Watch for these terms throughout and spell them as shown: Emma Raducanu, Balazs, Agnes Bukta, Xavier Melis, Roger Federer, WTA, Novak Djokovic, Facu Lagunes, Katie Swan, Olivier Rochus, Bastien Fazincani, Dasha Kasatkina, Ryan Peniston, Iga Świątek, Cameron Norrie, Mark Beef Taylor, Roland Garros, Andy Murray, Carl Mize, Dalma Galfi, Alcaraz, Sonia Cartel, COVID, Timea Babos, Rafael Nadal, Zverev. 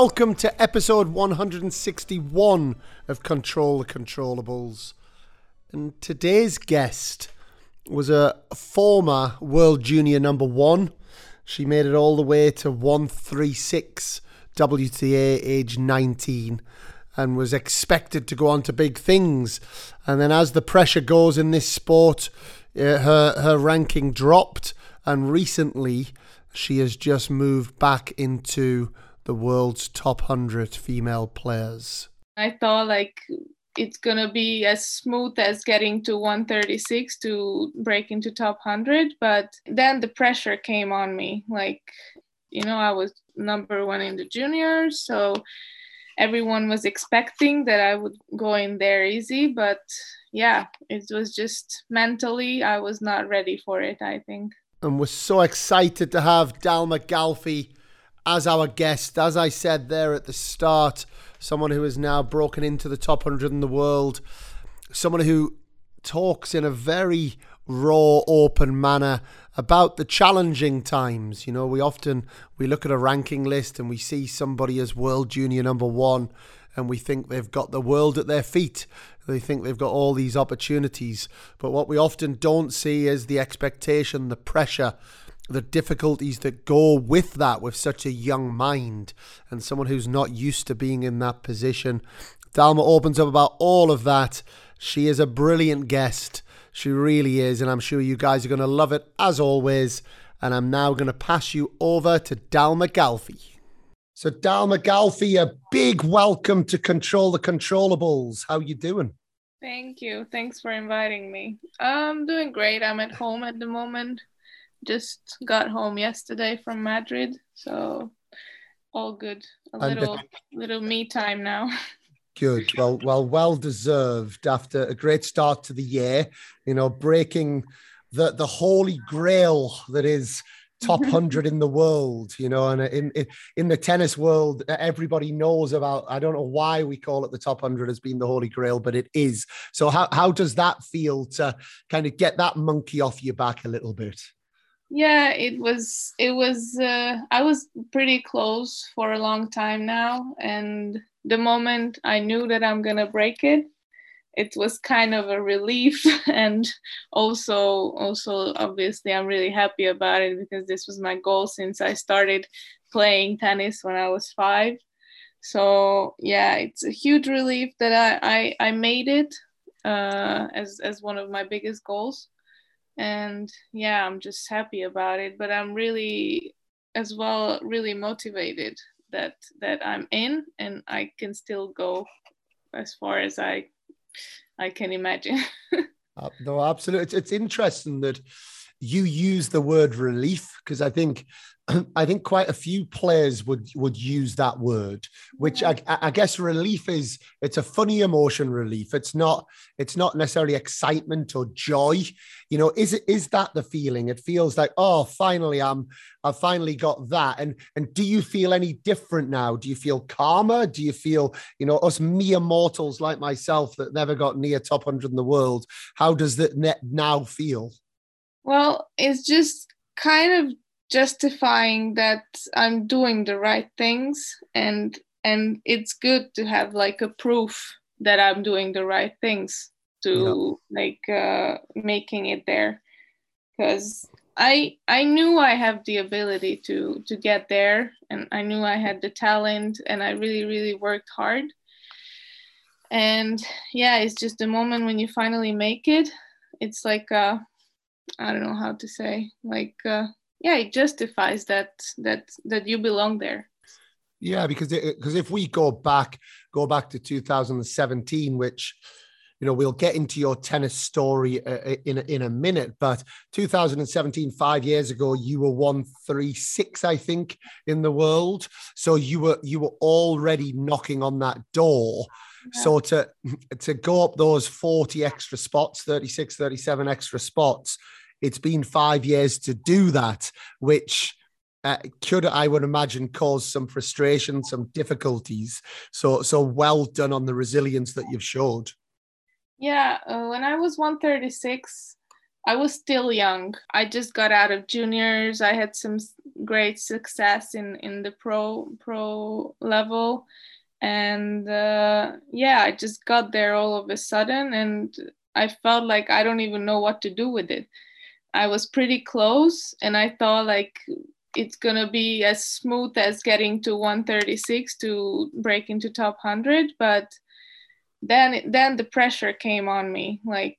Welcome to episode 161 of Control the Controllables. And today's guest was a former World Junior number one. She made it all the way to 136 WTA age 19 and was expected to go on to big things. And then as the pressure goes in this sport, her ranking dropped, and recently she has just moved back into the world's top 100 female players. I thought like it's going to be as smooth as getting to 136 to break into top 100, but then the pressure came on me. Like, you know, I was number one in the juniors, so everyone was expecting that I would go in there easy, but yeah, it was just mentally, I was not ready for it, I think. And we're so excited to have Dalma Galfi as our guest. As I said there at the start, someone who has now broken into the top 100 in the world, someone who talks in a very raw, open manner about the challenging times. You know, we look at a ranking list and we see somebody as world junior number one and we think they've got the world at their feet. They think they've got all these opportunities. But what we often don't see is the expectation, the pressure, the difficulties that go with that, with such a young mind and someone who's not used to being in that position. Dalma opens up about all of that. She is a brilliant guest. She really is, and I'm sure you guys are going to love it as always. And I'm now going to pass you over to Dalma Galfi. So Dalma Galfi, a big welcome to Control the Controllables. How you doing? Thank you. Thanks for inviting me. I'm doing great. I'm at home at the moment. Just got home yesterday from Madrid, so all good. A little me time now. Good. Well deserved after a great start to the year, you know, breaking the holy grail that is top 100 in the world, you know, and in the tennis world, everybody knows about, I don't know why we call it the top 100 as being the holy grail, but it is. So how does that feel to kind of get that monkey off your back a little bit? Yeah, it was I was pretty close for a long time now, and the moment I knew that I'm going to break it, it was kind of a relief. And also, obviously, I'm really happy about it because this was my goal since I started playing tennis when I was 5. So, yeah, it's a huge relief that I made it as one of my biggest goals. And, yeah, I'm just happy about it. But I'm really, as well, really motivated that I'm in and I can still go as far as I can imagine. No, absolutely. It's interesting that you use the word relief, because I think quite a few players would use that word, which I guess relief is, it's a funny emotion, relief. It's not necessarily excitement or joy. You know, is that the feeling? It feels like, oh, finally, I've finally got that. And do you feel any different now? Do you feel calmer? Do you feel, you know, us mere mortals like myself that never got near top 100 in the world, how does that now feel? Well, it's just kind of justifying that I'm doing the right things, and it's good to have like a proof that I'm doing the right things to making it there, because I knew I have the ability to get there, and I knew I had the talent, and I really worked hard. And yeah, it's just the moment when you finally make it, it's like I don't know how to say, like yeah, it justifies that you belong there. Yeah, because if we go back to 2017, which, you know, we'll get into your tennis story in a minute, but 2017, 5 years ago, you were 136, I think, in the world. So you were already knocking on that door. Yeah. So to go up those 40 extra spots, 36, 37 extra spots. It's been 5 years to do that, which could, I would imagine, cause some frustration, some difficulties. So well done on the resilience that you've showed. Yeah, when I was 136, I was still young. I just got out of juniors. I had some great success in the pro level. And I just got there all of a sudden, and I felt like I don't even know what to do with it. I was pretty close, and I thought like it's gonna be as smooth as getting to 136 to break into top 100, but then the pressure came on me. Like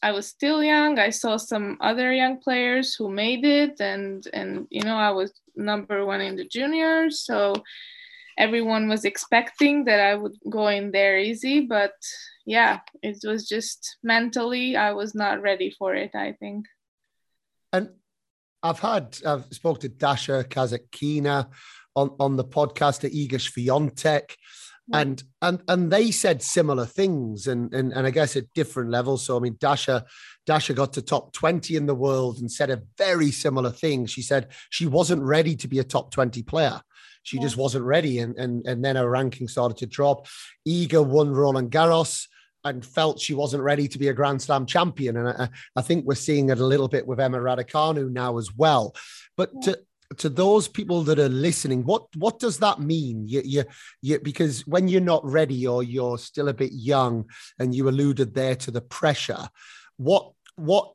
I was still young. I saw some other young players who made it, and I was number one in the juniors, so everyone was expecting that I would go in there easy, but it was just mentally, I was not ready for it, I think. And I've spoke to Dasha Kasatkina on the podcast, at Iga Świątek, and they said similar things, and I guess at different levels. So I mean, Dasha got to top 20 in the world and said a very similar thing. She said she wasn't ready to be a top 20 player. She just wasn't ready, and then her ranking started to drop. Iga won Roland Garros and felt she wasn't ready to be a Grand Slam champion. And I think we're seeing it a little bit with Emma Raducanu now as well. But to those people that are listening, what does that mean? You, because when you're not ready or you're still a bit young, and you alluded there to the pressure, what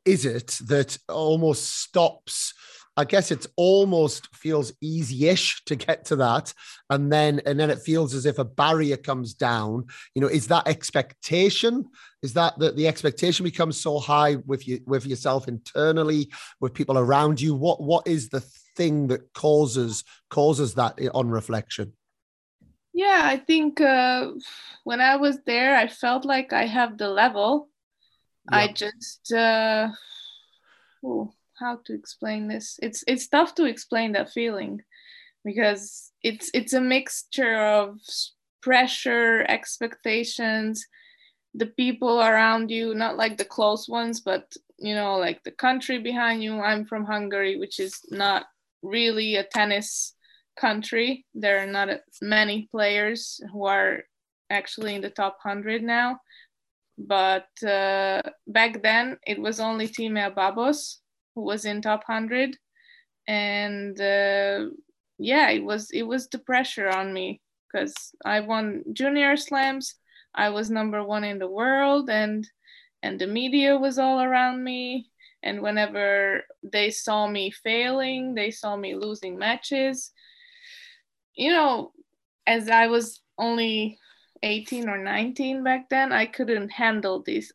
is it that almost stops? I guess it's almost feels easy-ish to get to that. And then it feels as if a barrier comes down. Is that expectation? Is that the expectation becomes so high with yourself internally, with people around you? What is the thing that causes that on reflection? Yeah, I think when I was there, I felt like I have the level. Yeah. I just... how to explain this? It's tough to explain that feeling, because it's a mixture of pressure, expectations, the people around you, not like the close ones, but like the country behind you. I'm from Hungary, which is not really a tennis country. There are not many players who are actually in the top 100 now, but back then it was only Timea Babos who was in top 100, and it was the pressure on me, because I won junior slams, I was number one in the world, and the media was all around me, and whenever they saw me failing, they saw me losing matches. As I was only 18 or 19 back then, I couldn't handle these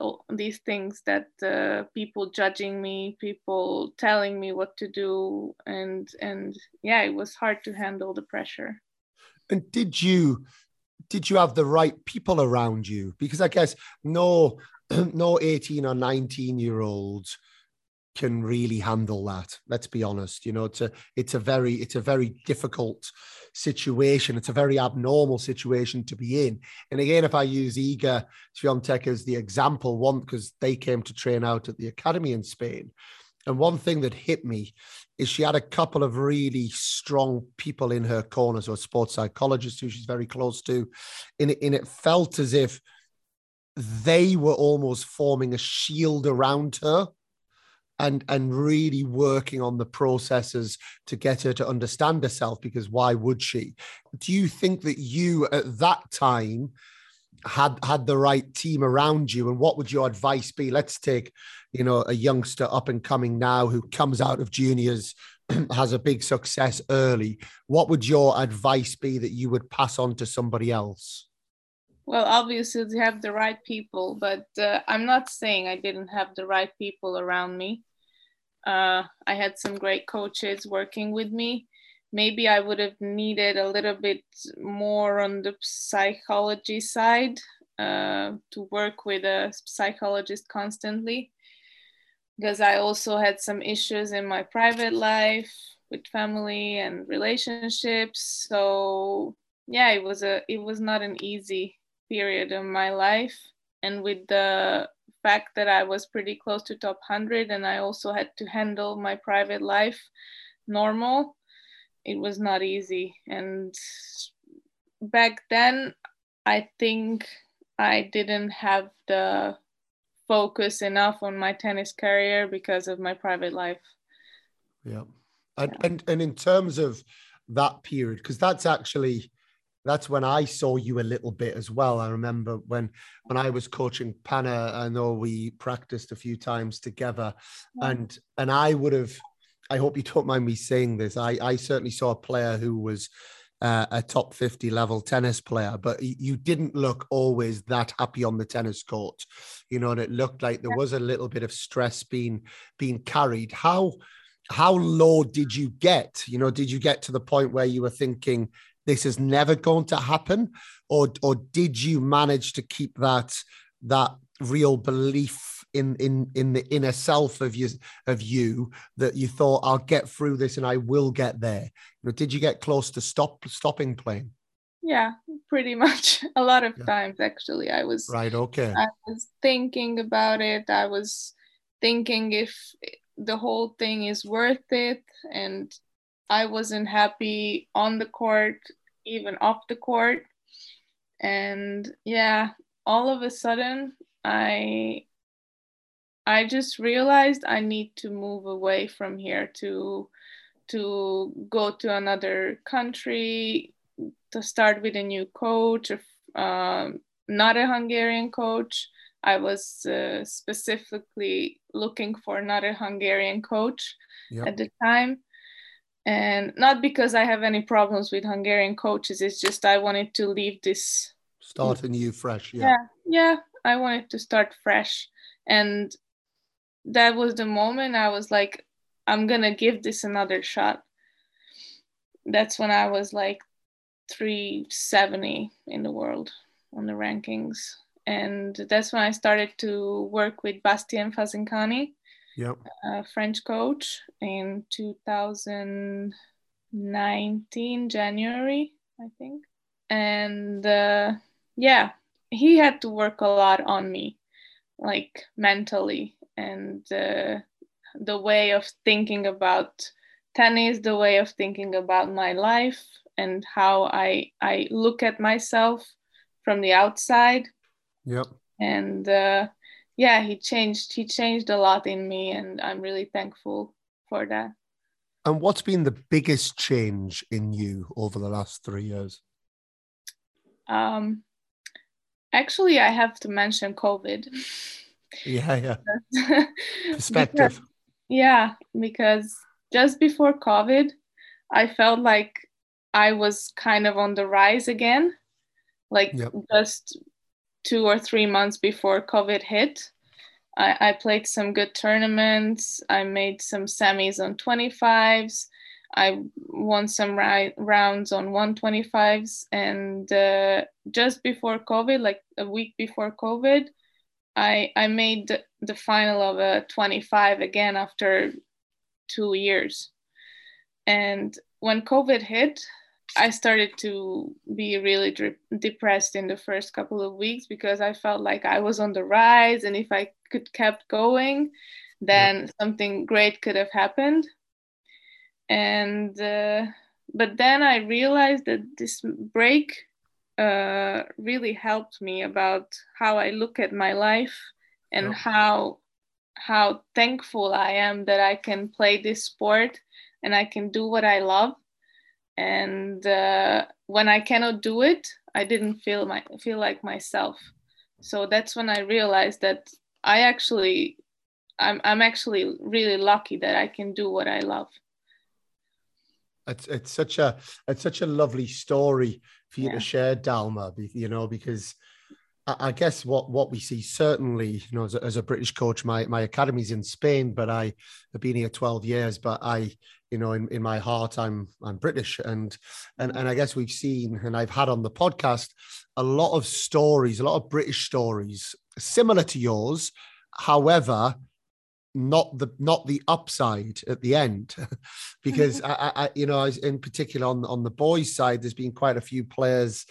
things that people judging me, people telling me what to do, and it was hard to handle the pressure. And did you have the right people around you? Because I guess no 18 or 19-year-old can really handle that. Let's be honest. It's a very difficult situation. It's a very abnormal situation to be in. And again, if I use Iga Świątek as the example, one, because they came to train out at the academy in Spain. And one thing that hit me is she had a couple of really strong people in her corner, so a sports psychologist who she's very close to. And it felt as if they were almost forming a shield around her, and really working on the processes to get her to understand herself, because why would she? Do you think that you at that time had the right team around you? And what would your advice be? Let's take, a youngster up and coming now who comes out of juniors, has a big success early. What would your advice be that you would pass on to somebody else? Well, obviously they have the right people, but I'm not saying I didn't have the right people around me. I had some great coaches working with me. Maybe I would have needed a little bit more on the psychology side, to work with a psychologist constantly, because I also had some issues in my private life with family and relationships. So it was not an easy period in my life. And with the fact that I was pretty close to top 100, and I also had to handle my private life normal, it was not easy. And back then, I think I didn't have the focus enough on my tennis career because of my private life. Yeah. And in terms of that period, because that's actually, that's when I saw you a little bit as well. I remember when I was coaching Panna, I know we practiced a few times together, and I would have, I hope you don't mind me saying this, I certainly saw a player who was a top 50 level tennis player, but you didn't look always that happy on the tennis court, you know, and it looked like there was a little bit of stress being carried. How low did you get? You know, did you get to the point where you were thinking, this is never going to happen, or did you manage to keep that real belief in the inner self of you that you thought, I'll get through this and I will get there? You know, did you get close to stopping playing? Yeah, pretty much a lot of times actually. I was right. Okay. I was thinking about it. I was thinking if the whole thing is worth it, and I wasn't happy on the court, even off the court. And yeah, all of a sudden, I just realized I need to move away from here to go to another country, to start with a new coach, not a Hungarian coach. I was specifically looking for not a Hungarian coach at the time. And not because I have any problems with Hungarian coaches, it's just I wanted to leave this. Start anew fresh, Yeah, I wanted to start fresh. And that was the moment I was like, I'm going to give this another shot. That's when I was like 370 in the world on the rankings. And that's when I started to work with Bastien Fazincani. Yep. A French coach in 2019, January, I think. And he had to work a lot on me, like mentally, and the way of thinking about tennis, the way of thinking about my life, and how I look at myself from the outside. Yep. And he changed a lot in me, and I'm really thankful for that. And what's been the biggest change in you over the last 3 years? Actually, I have to mention COVID. Yeah. Perspective. because just before COVID, I felt like I was kind of on the rise again, like just 2 or 3 months before COVID hit. I played some good tournaments. I made some semis on 25s. I won some rounds on 125s. And just before COVID, like a week before COVID, I made the final of a 25 again after 2 years. And when COVID hit, I started to be really depressed in the first couple of weeks, because I felt like I was on the rise, and if I could kept going, then something great could have happened. And but then I realized that this break really helped me about how I look at my life, and how thankful I am that I can play this sport and I can do what I love. And when I cannot do it, I didn't feel like myself. So that's when I realized that I'm actually really lucky that I can do what I love. It's such a lovely story for you to share, Dalma. You know, because I guess what we see, certainly, you know, as a British coach, my academy's in Spain, but I have been here 12 years. But I, you know, in my heart, I'm British, and I guess we've seen, and I've had on the podcast, a lot of stories, a lot of British stories similar to yours. However, not the upside at the end, because I you know, in particular on the boys' side, there's been quite a few players,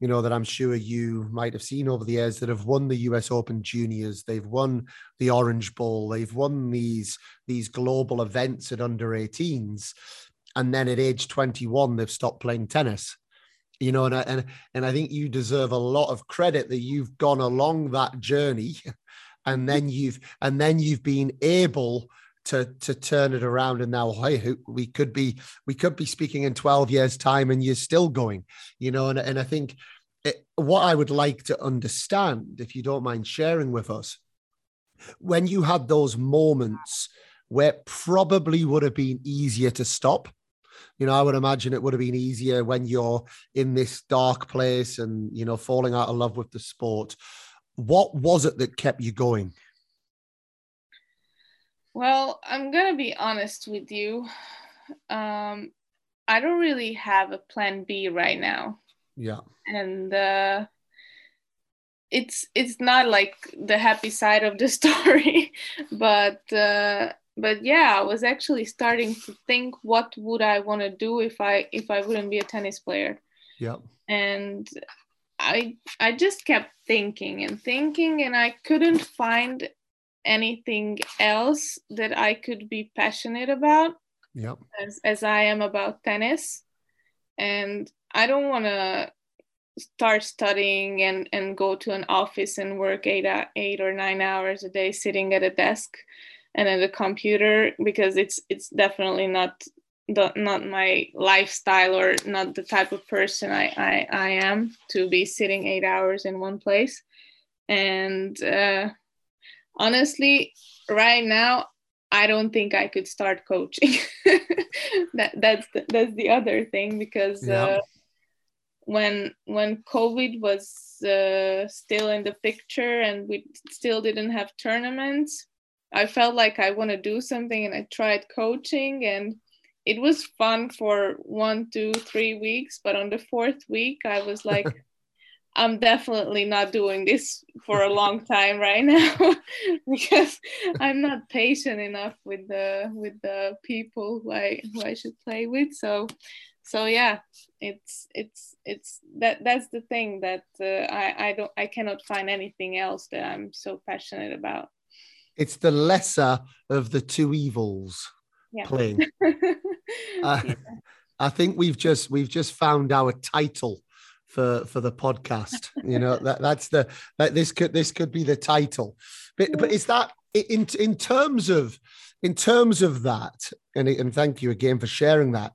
you know, that I'm sure you might have seen over the years that have won the US Open Juniors. They've won the Orange Bowl. They've won these global events at under 18s. And then at age 21, they've stopped playing tennis, you know, and I think you deserve a lot of credit that you've gone along that journey. And then you've been able to turn it around. And now, hey, we could be speaking in 12 years' time, and you're still going, you know. And I think what I would like to understand, if you don't mind sharing with us, when you had those moments where it probably would have been easier to stop. You know, I would imagine it would have been easier when you're in this dark place and, you know, falling out of love with the sport. What was it that kept you going? Well, I'm going to be honest with you. I don't really have a plan B right now. Yeah. And it's not like the happy side of the story, but yeah, I was actually starting to think, what would I want to do if I wouldn't be a tennis player? Yeah. And I just kept thinking, and I couldn't find anything else that I could be passionate about. Yeah. As I am about tennis, and I don't want to start studying and go to an office and work eight or 9 hours a day sitting at a desk and at a computer, because it's definitely not my lifestyle, or not the type of person I am to be sitting 8 hours in one place. And honestly, right now, I don't think I could start coaching. That's the other thing, because when COVID was still in the picture and we still didn't have tournaments, I felt like I want to do something, and I tried coaching, and it was fun for 1, 2, 3 weeks. But on the fourth week, I was like, I'm definitely not doing this for a long time right now, because I'm not patient enough with the people who I should play with. So yeah, it's that's the thing, that I cannot find anything else that I'm so passionate about. It's the lesser of the two evils, playing. I think we've just found our title for the podcast. You know, this could be the title, but is that in terms of that? And thank you again for sharing that.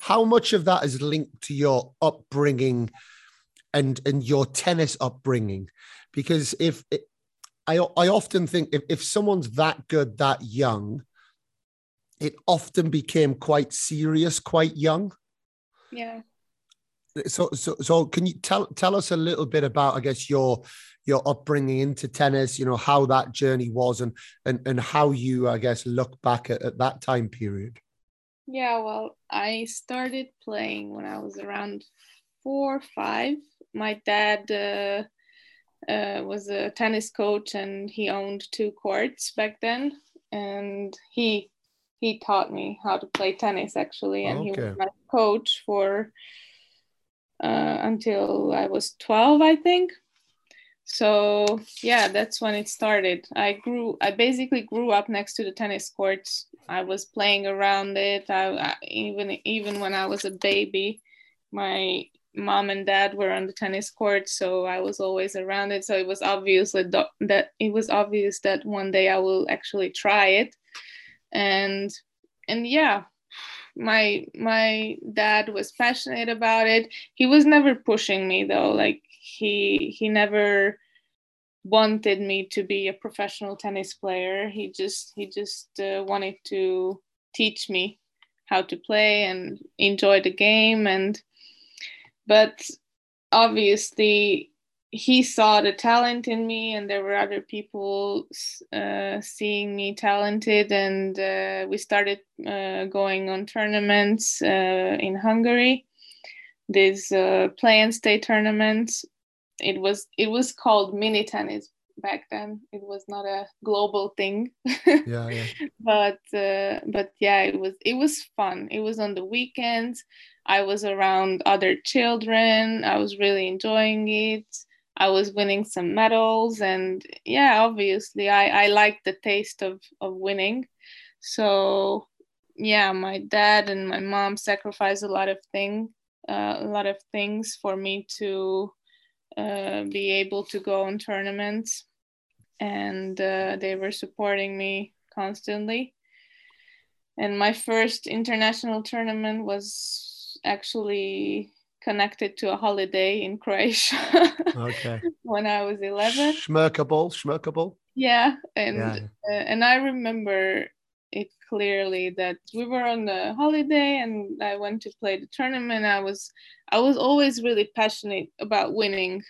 How much of that is linked to your upbringing and your tennis upbringing? Because I often think if someone's that good that young, it often became quite serious quite young. Yeah. So can you tell us a little bit about, I guess, your upbringing into tennis, you know, how that journey was, and how you, I guess, look back at that time period? Yeah, well, I started playing when I was around 4 or 5. My dad was a tennis coach, and he owned 2 courts back then, and he taught me how to play tennis, actually, and okay. He was my coach for until I was 12, I think. So yeah, that's when it started. I basically grew up next to the tennis courts. I was playing around it. Even when I was a baby, my mom and dad were on the tennis court, so I was always around it. So it was obvious that one day I will actually try it. And yeah, my dad was passionate about it. He was never pushing me, though. Like he never wanted me to be a professional tennis player. He just wanted to teach me how to play and enjoy the game. But obviously he saw the talent in me, and there were other people seeing me talented, and we started going on tournaments in Hungary, these play and stay tournaments. It was called mini tennis back then. It was not a global thing. Yeah. But yeah, it was fun. It was on the weekends. I was around other children. I was really enjoying it. I was winning some medals, and yeah, obviously I liked the taste of winning. So yeah, my dad and my mom sacrificed a lot of things for me to be able to go on tournaments, and they were supporting me constantly. And my first international tournament was actually connected to a holiday in Croatia. Okay. When I was 11. Schmerkable. Yeah. And I remember it clearly that we were on a holiday and I went to play the tournament. I was always really passionate about winning.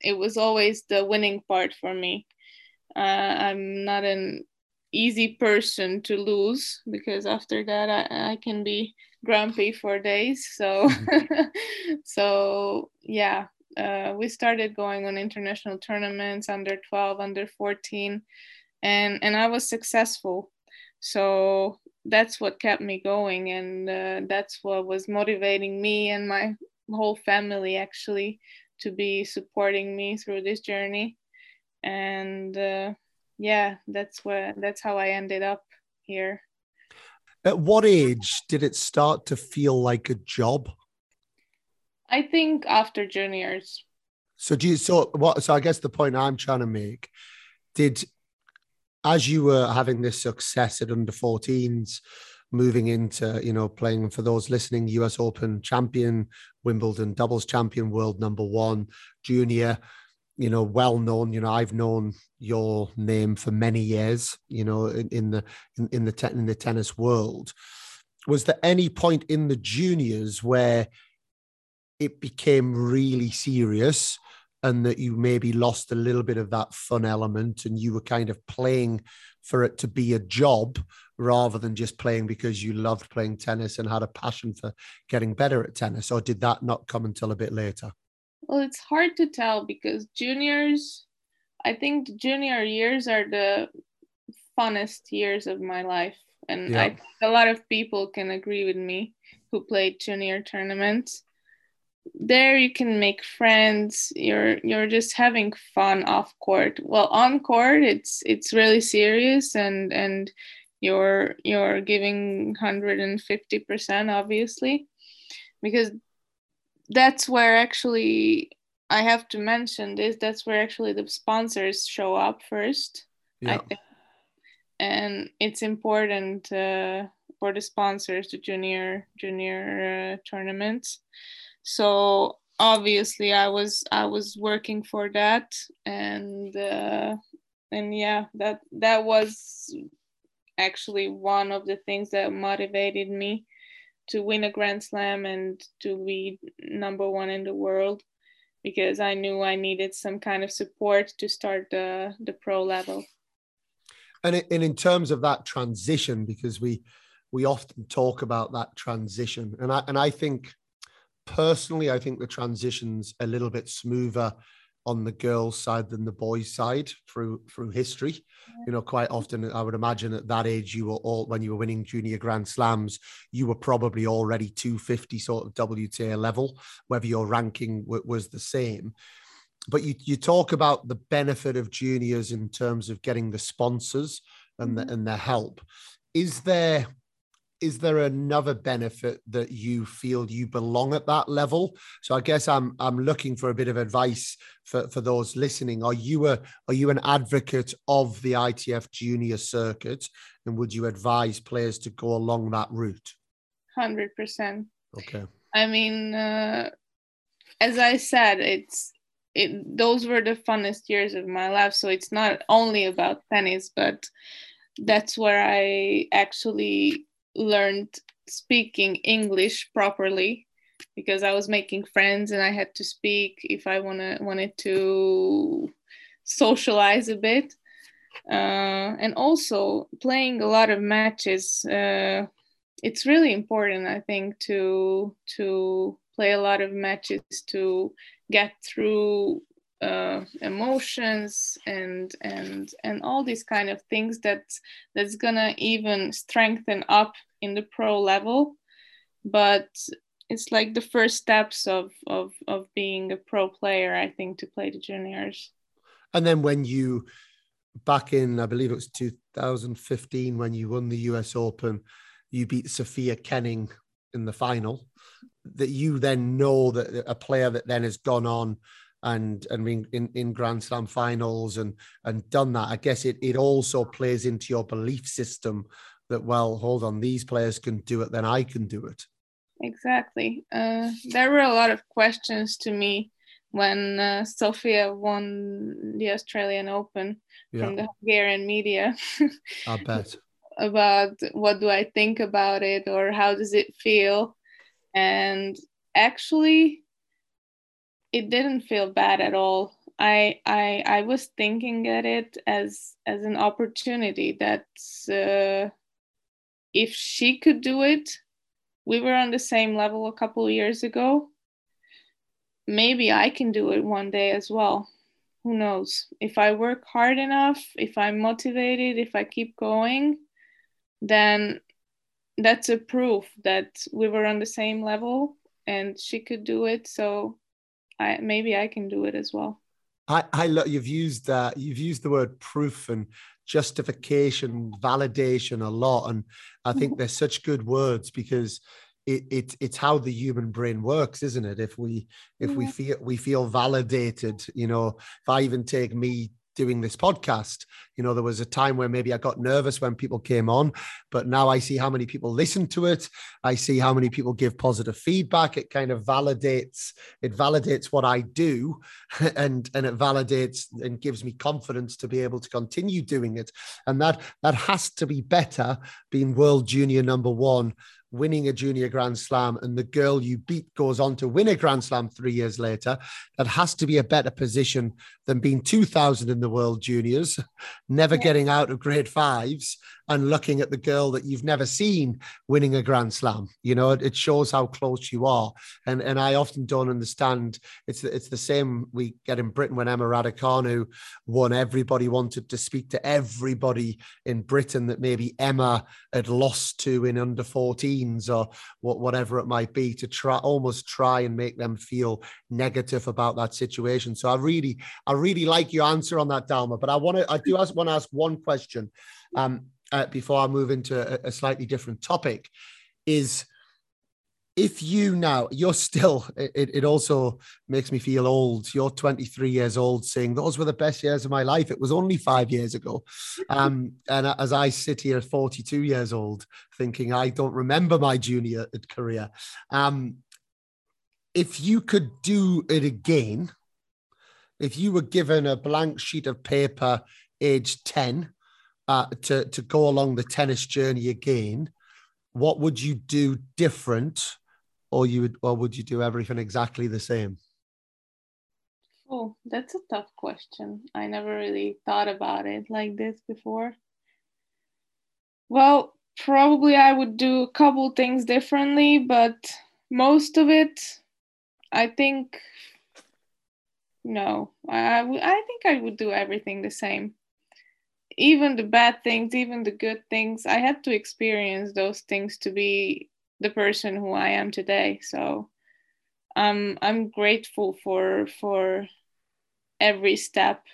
It was always the winning part for me. I'm not an easy person to lose, because after that I can be grumpy for days. So we started going on international tournaments, under 12, under 14, and I was successful. So that's what kept me going, and that's what was motivating me and my whole family actually to be supporting me through this journey. And that's how I ended up here. At what age did it start to feel like a job? I think after juniors. So I guess the point I'm trying to make, as you were having this success at under 14s, moving into, playing, for those listening, US Open champion, Wimbledon doubles champion, world number one, junior, well known, I've known your name for many years, in the tennis world. Was there any point in the juniors where it became really serious, and that you maybe lost a little bit of that fun element, and you were kind of playing for it to be a job rather than just playing because you loved playing tennis and had a passion for getting better at tennis? Or did that not come until a bit later? Well, it's hard to tell, because juniors, I think junior years are the funnest years of my life. And yeah. I think a lot of people can agree with me who played junior tournaments. There you can make friends, you're just having fun off court. Well, on court it's really serious, and you're giving 150%, obviously, because that's where actually I have to mention this, that's where actually the sponsors show up first. Yeah. I think. And it's important for the sponsors, the junior tournaments. So obviously I was working for that, and that was actually one of the things that motivated me to win a Grand Slam and to be number one in the world, because I knew I needed some kind of support to start the pro level. And in terms of that transition, because we often talk about that transition, and I think. Personally, I think the transition's a little bit smoother on the girls' side than the boys' side through history. Quite often, I would imagine at that age, when you were winning junior Grand Slams, you were probably already 250 sort of WTA level, whether your ranking was the same. But you talk about the benefit of juniors in terms of getting the sponsors and the help. Is there another benefit that you feel you belong at that level? So I guess I'm looking for a bit of advice for those listening. Are you an advocate of the ITF junior circuit, and would you advise players to go along that route? 100%. Okay. I mean, as I said, those were the funnest years of my life. So it's not only about tennis, but that's where I actually learned speaking English properly, because I was making friends and I had to speak if I wanted to socialize a bit, and also playing a lot of matches. It's really important, I think, to play a lot of matches to get through emotions and all these kind of things that's gonna even strengthen up in the pro level. But it's like the first steps of being a pro player, I think, to play the juniors. And then when you, back in, I believe it was 2015, when you won the US Open, you beat Sophia Kenning in the final, that you then know that a player that then has gone on and in Grand Slam finals and done that, I guess it also plays into your belief system that, well, hold on, these players can do it, then I can do it. Exactly. There were a lot of questions to me when Sofia won the Australian Open from the Hungarian media. I bet. About what do I think about it, or how does it feel? And actually, it didn't feel bad at all. I was thinking at it as an opportunity that if she could do it, we were on the same level a couple of years ago. Maybe I can do it one day as well. Who knows? If I work hard enough, if I'm motivated, if I keep going, then that's a proof that we were on the same level and she could do it. So maybe I can do it as well. I look, you've used the word proof and justification, validation a lot, and I think they're such good words, because it's how the human brain works, isn't it? If we feel validated, you know, if I even take me doing this podcast, you know, there was a time where maybe I got nervous when people came on, but now I see how many people listen to it. I see how many people give positive feedback. It kind of validates what I do, and it validates and gives me confidence to be able to continue doing it. And that has to be better, being world junior number 1, winning a junior Grand Slam, and the girl you beat goes on to win a Grand Slam 3 years later. That has to be a better position than being 2000 in the world juniors, never getting out of grade 5s, and looking at the girl that you've never seen winning a Grand Slam. You know, it shows how close you are. And I often don't understand. It's the same we get in Britain when Emma Raducanu won. Everybody wanted to speak to everybody in Britain that maybe Emma had lost to in under 14s or whatever it might be, to try and make them feel negative about that situation. So I really like your answer on that, Dalma, but I do want to ask one question. Before I move into a slightly different topic, is if you now, you're still, it also makes me feel old. You're 23 years old saying those were the best years of my life. It was only 5 years ago. And as I sit here 42 years old thinking I don't remember my junior career. If you could do it again, if you were given a blank sheet of paper, age 10, to go along the tennis journey again, what would you do different, or would you do everything exactly the same? Oh, that's a tough question. I never really thought about it like this before. Well, probably I would do a couple things differently, but most of it, I think, no. I think I would do everything the same. Even the bad things, even the good things, I had to experience those things to be the person who I am today. So I'm grateful for every step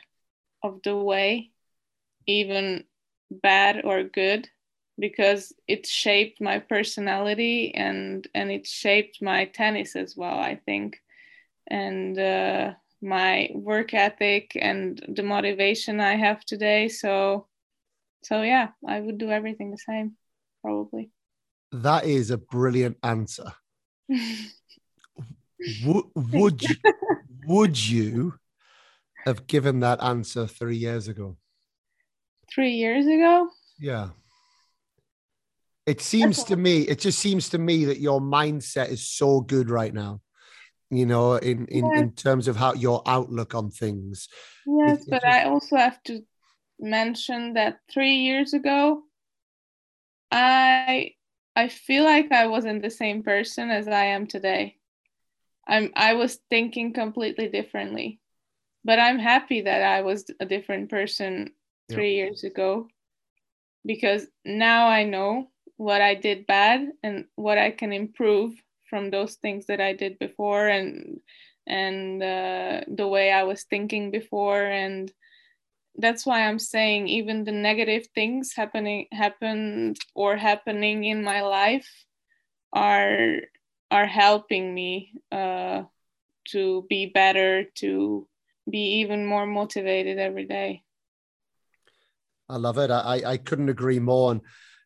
of the way, even bad or good, because it shaped my personality and it shaped my tennis as well, I think. And my work ethic and the motivation I have today. So yeah, I would do everything the same, probably. That is a brilliant answer. Would you have given that answer 3 years ago? 3 years ago? Yeah. It just seems to me that your mindset is so good right now. You know, in terms of how your outlook on things. Yes, but I also have to mention that 3 years ago, I feel like I wasn't the same person as I am today. I was thinking completely differently, but I'm happy that I was a different person 3 years ago, because now I know what I did bad and what I can improve from those things that I did before, and the way I was thinking before. And that's why I'm saying even the negative things happening in my life are helping me to be better, to be even more motivated every day. I love it. I couldn't agree more. And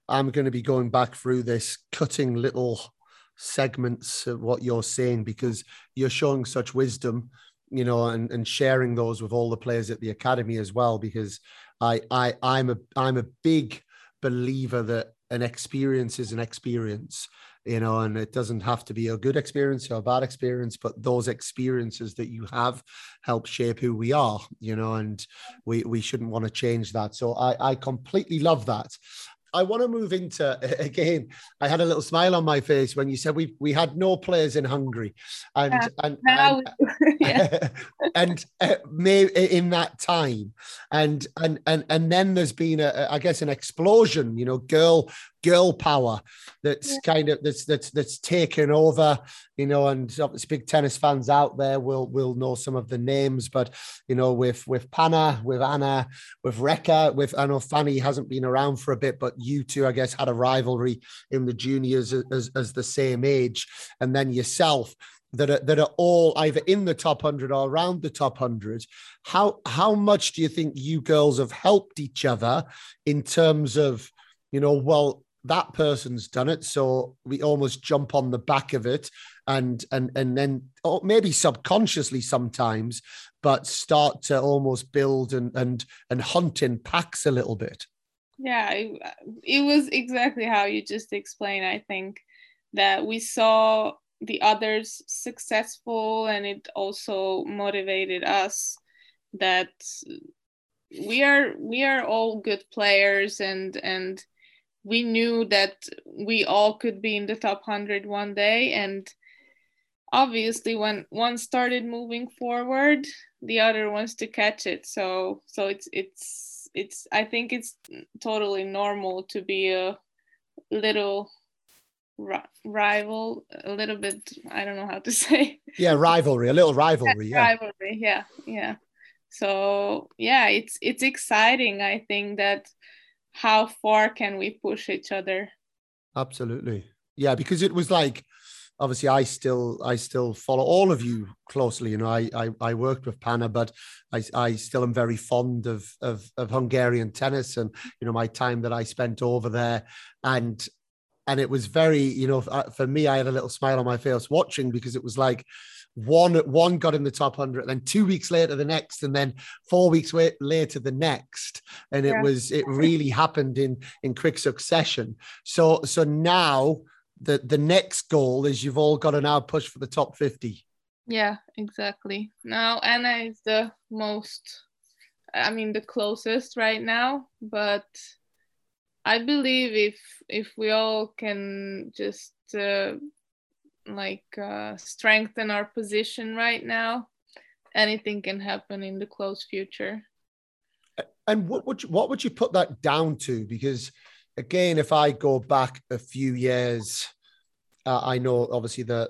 I'm going to be going back through this, cutting little segments of what you're saying, because you're showing such wisdom, you know, and sharing those with all the players at the academy as well, because I'm a big believer that an experience is an experience, you know, and it doesn't have to be a good experience or a bad experience, but those experiences that you have help shape who we are, you know, and we shouldn't want to change that. So I completely love that. I want to move into, again, I had a little smile on my face when you said we had no players in Hungary, and in that time, and then there's been an explosion, you know, girl power that's taken over, you know, and big tennis fans out there will know some of the names, but you know, with Panna, with Anna, with Rekha, I know Fanny hasn't been around for a bit, but you two, I guess, had a rivalry in the juniors as the same age, and then yourself, that are all either in the top 100 or around the top 100. How much do you think you girls have helped each other in terms of, you know, well, that person's done it, so we almost jump on the back of it, and then, or maybe subconsciously sometimes, but start to almost build and hunt in packs a little bit? Yeah, it was exactly how you just explained. I think that we saw the others successful, and it also motivated us that we are all good players, and we knew that we all could be in the top 100 one day. And obviously, when one started moving forward, the other wants to catch it. So it's I think it's totally normal to be a little rival, a little bit, I don't know how to say. Yeah, rivalry, a little rivalry. Yeah, rivalry. Yeah. So yeah, it's exciting. I think that how far can we push each other? Absolutely. Yeah, because it was like, obviously I still follow all of you closely. You know, I worked with Panna, but I still am very fond of Hungarian tennis, and you know, my time that I spent over there, and it was very, you know, for me, I had a little smile on my face watching, because it was like, one got in the top 100, then 2 weeks later the next, and then 4 weeks later the next, and yeah. It really happened in quick succession. So now the next goal is you've all got to now push for the top 50. Yeah, exactly. Now Anna is the closest right now, but I believe if we all can just strengthen our position right now, anything can happen in the close future. And what would you put that down to? Because again, if I go back a few years, I know obviously the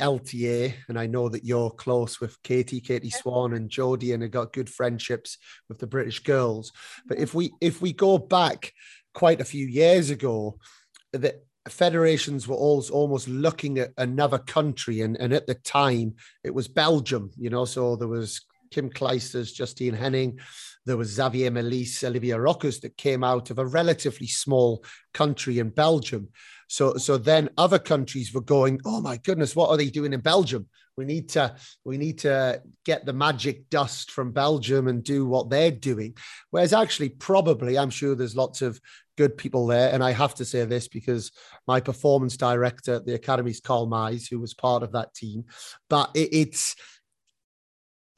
LTA, and I know that you're close with Katie Swan and Jodie, and have got good friendships with the British girls. But if we go back quite a few years ago, that federations were almost looking at another country, and at the time it was Belgium, you know, so there was Kim Kleister's, Justine Hennig, there was Xavier Melis, Olivier Rochus, that came out of a relatively small country in Belgium. So then other countries were going, oh my goodness, what are they doing in Belgium? We need to get the magic dust from Belgium and do what they're doing. Whereas actually, probably, I'm sure there's lots of good people there. And I have to say this because my performance director at the academy is Carl Mize, who was part of that team. But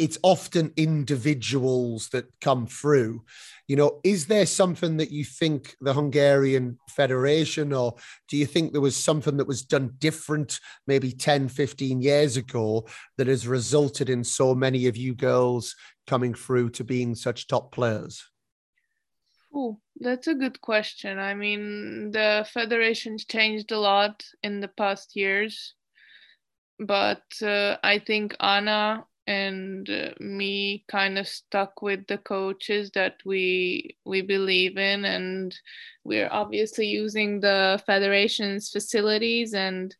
it's often individuals that come through. You know, is there something that you think the Hungarian Federation, or do you think there was something that was done different maybe 10, 15 years ago that has resulted in so many of you girls coming through to being such top players? Oh, that's a good question. I mean, the federation's changed a lot in the past years, but I think Anna and me kind of stuck with the coaches that we believe in, and we're obviously using the federation's facilities, and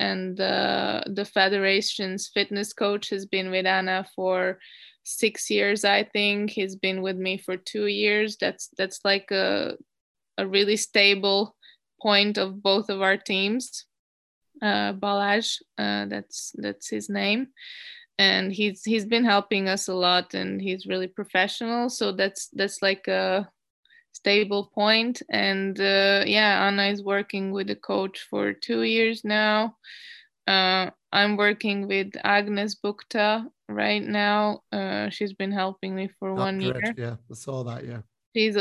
and the federation's fitness coach has been with Anna for 6 years, I think. He's been with me for 2 years. That's like a really stable point of both of our teams. Balazs, that's his name, and he's been helping us a lot, and he's really professional, so that's like a stable point. And Anna is working with a coach for 2 years now. I'm working with Agnes Bukta right now. She's been helping me for 1 year. Yeah, I saw that. Yeah,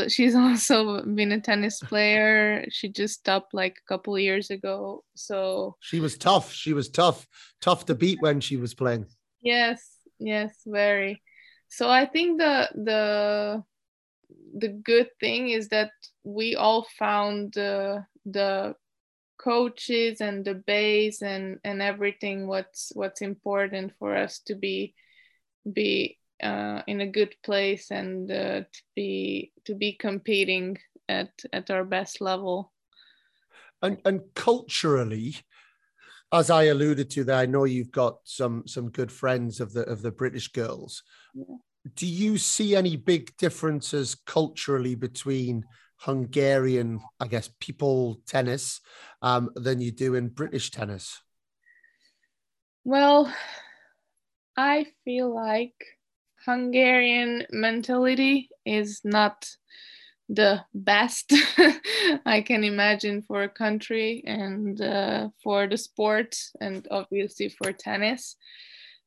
she's also been a tennis player. She just stopped like a couple of years ago. So she was tough to beat when she was playing. Yes, very. So I think the good thing is that we all found the coaches and the base and everything what's important for us to be in a good place and to be competing at our best level. And culturally, as I alluded to there, I know you've got some good friends of the British girls. Yeah. Do you see any big differences culturally between Hungarian, I guess, people tennis than you do in British tennis? Well, I feel like Hungarian mentality is not the best I can imagine for a country and for the sport and obviously for tennis.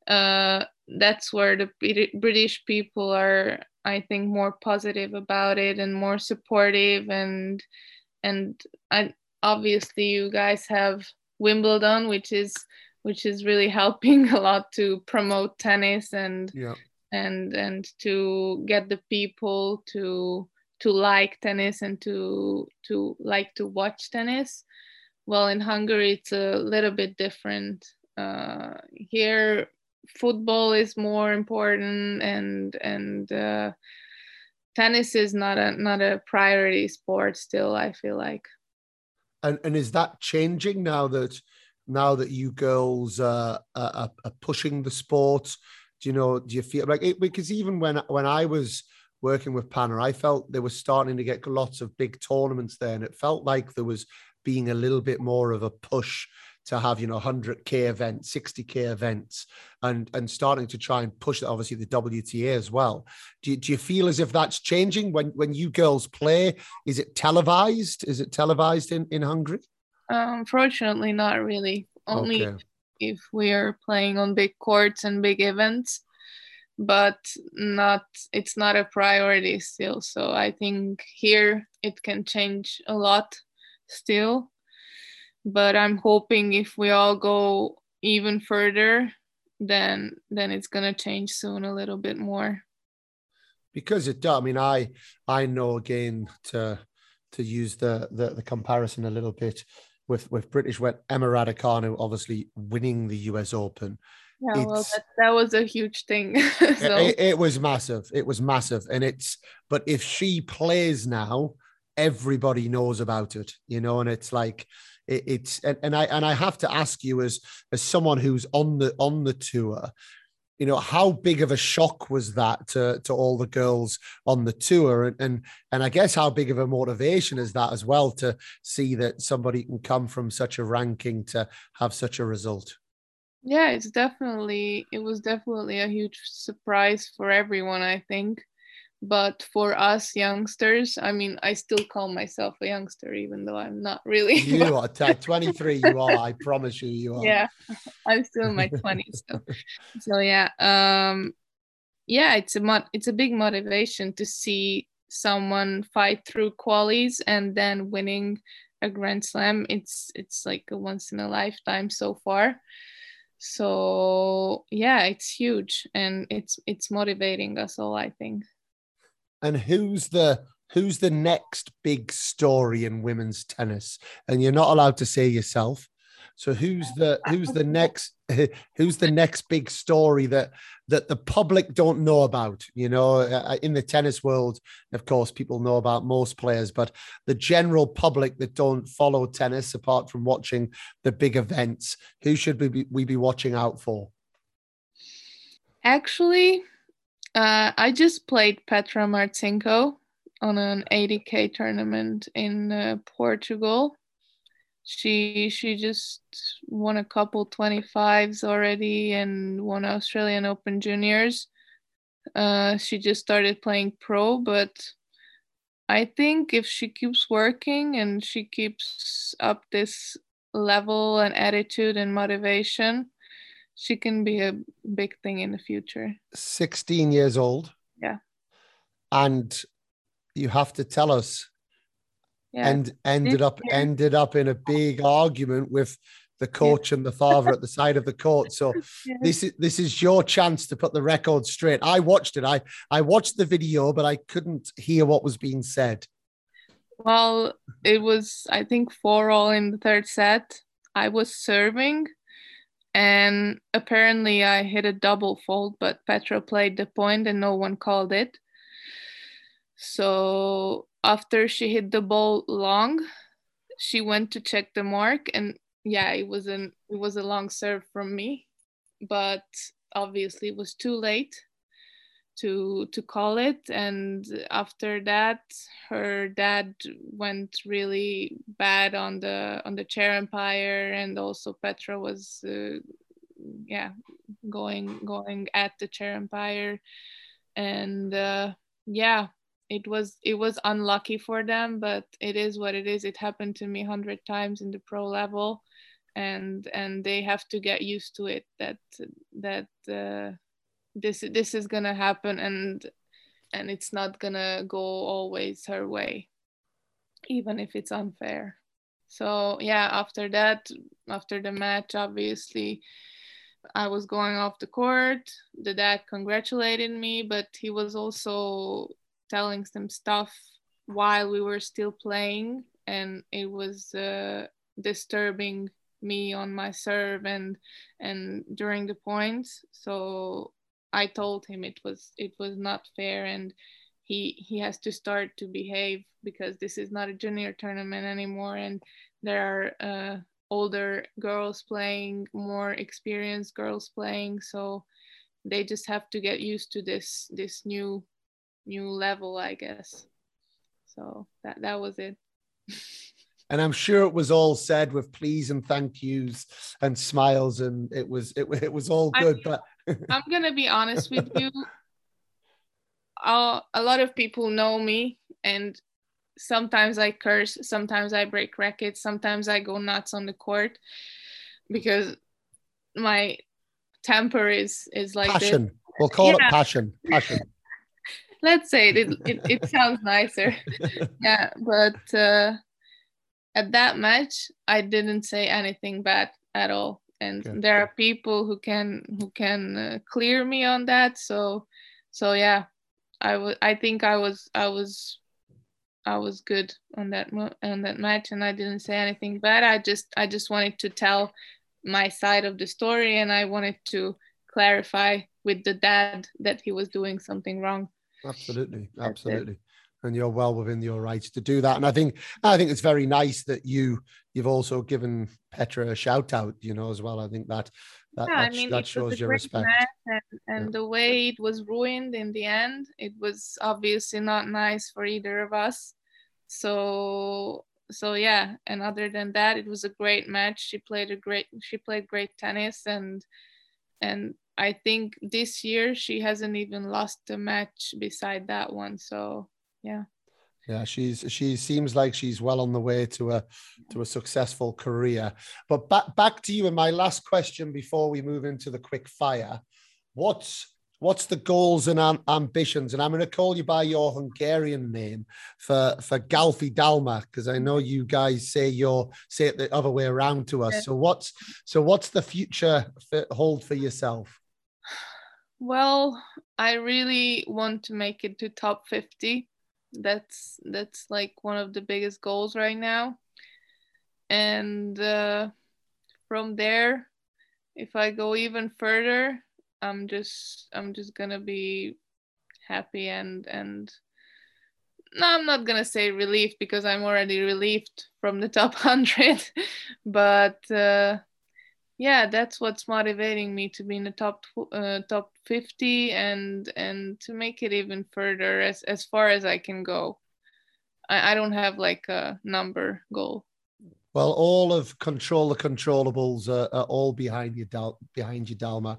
That's where the British people are, I think, more positive about it and more supportive. And obviously you guys have Wimbledon, which is really helping a lot to promote tennis and yeah. And to get the people to like tennis and to like to watch tennis. Well, in Hungary, it's a little bit different. Here, football is more important, and tennis is not a priority sport still, I feel like. And is that changing now that you girls are pushing the sport? Do you feel like it? Because even when I was working with Panna, I felt there was starting to get lots of big tournaments there, and it felt like there was being a little bit more of a push to have, 100K events, 60K events, and starting to try and push, obviously, the WTA as well. Do you feel as if that's changing when you girls play? Is it televised? Is it televised in Hungary? Unfortunately, not really. Only if we are playing on big courts and big events, but it's not a priority still. So I think here it can change a lot still. But I'm hoping if we all go even further, then it's going to change soon a little bit more. Because it does. I mean, I know, again, to use the comparison a little bit with British, when Emma Raducanu obviously winning the US Open. Yeah, well, that was a huge thing. So. It was massive. It was massive. But if she plays now, everybody knows about it, and it's like, I have to ask you as someone who's on the tour, how big of a shock was that to all the girls on the tour, and I guess how big of a motivation is that as well, to see that somebody can come from such a ranking to have such a result? Yeah, it was definitely a huge surprise for everyone, I think. But for us youngsters, I mean, I still call myself a youngster, even though I'm not really. You are 23. You are. I promise you are. Yeah, I'm still in my 20s. So yeah, it's a big motivation to see someone fight through qualies and then winning a Grand Slam. It's like a once in a lifetime so far. So yeah, it's huge, and it's motivating us all, I think. And who's the next big story in women's tennis? And you're not allowed to say yourself. So who's the next big story that the public don't know about? You know, in the tennis world, of course, people know about most players, but the general public that don't follow tennis, apart from watching the big events, who should we be watching out for? Actually, I just played Petra Martincova on an 80K tournament in Portugal. She just won a couple 25s already and won Australian Open Juniors. She just started playing pro, but I think if she keeps working and she keeps up this level and attitude and motivation, she can be a big thing in the future. 16 years old. Yeah. And you have to tell us. Yeah. And ended up in a big argument with the coach and the father at the side of the court. So this is your chance to put the record straight. I watched it. I watched the video, but I couldn't hear what was being said. Well, it was, I think, 4-all in the third set. I was serving, and apparently I hit a double fault, but Petra played the point and no one called it. So after she hit the ball long, she went to check the mark, and yeah, it was a long serve from me, but obviously it was too late to call it. And after that, her dad went really bad on the chair umpire, and also Petra was going at the chair umpire, and It was unlucky for them, but it is what it is. It happened to me 100 times in the pro level, and they have to get used to it that this is gonna happen, and it's not gonna go always her way, even if it's unfair. So yeah, after the match, obviously, I was going off the court. The dad congratulated me, but he was also telling some stuff while we were still playing, and it was disturbing me on my serve and during the points. So I told him it was not fair, and he has to start to behave, because this is not a junior tournament anymore, and there are older girls playing, more experienced girls playing, so they just have to get used to this new level, I guess. So that was it. And I'm sure it was all said with please and thank yous and smiles, and it was all good. But I'm gonna be honest with you. A lot of people know me, and sometimes I curse, sometimes I break rackets, sometimes I go nuts on the court, because my temper is like passion. This. We'll call it passion. Let's say it sounds nicer. Yeah, but at that match, I didn't say anything bad at all. And okay, there are people who can clear me on that. So yeah, I think I was good on that match, and I didn't say anything bad. I just wanted to tell my side of the story, and I wanted to clarify with the dad that he was doing something wrong. Absolutely. And you're well within your rights to do that. And I think it's very nice that you've also given Petra a shout out, you know, as well. I think that shows your respect. And the way it was ruined in the end, it was obviously not nice for either of us. So yeah. And other than that, it was a great match. She played great tennis, and I think this year she hasn't even lost a match beside that one. So yeah. Yeah, she seems like she's well on the way to a successful career. But back to you, and my last question before we move into the quick fire. What's the goals and ambitions? And I'm going to call you by your Hungarian name for Galfi Dalma, because I know you guys say it the other way around to us. Yeah. So what's the future hold for yourself? Well, I really want to make it to top 50. That's like one of the biggest goals right now. And from there, if I go even further, I'm just gonna be happy and no, I'm not gonna say relieved because I'm already relieved from the top 100, but yeah, that's what's motivating me to be in the top 50 and to make it even further as far as I can go. I don't have like a number goal. Well, all of Control the Controllables are all behind you, Dalma.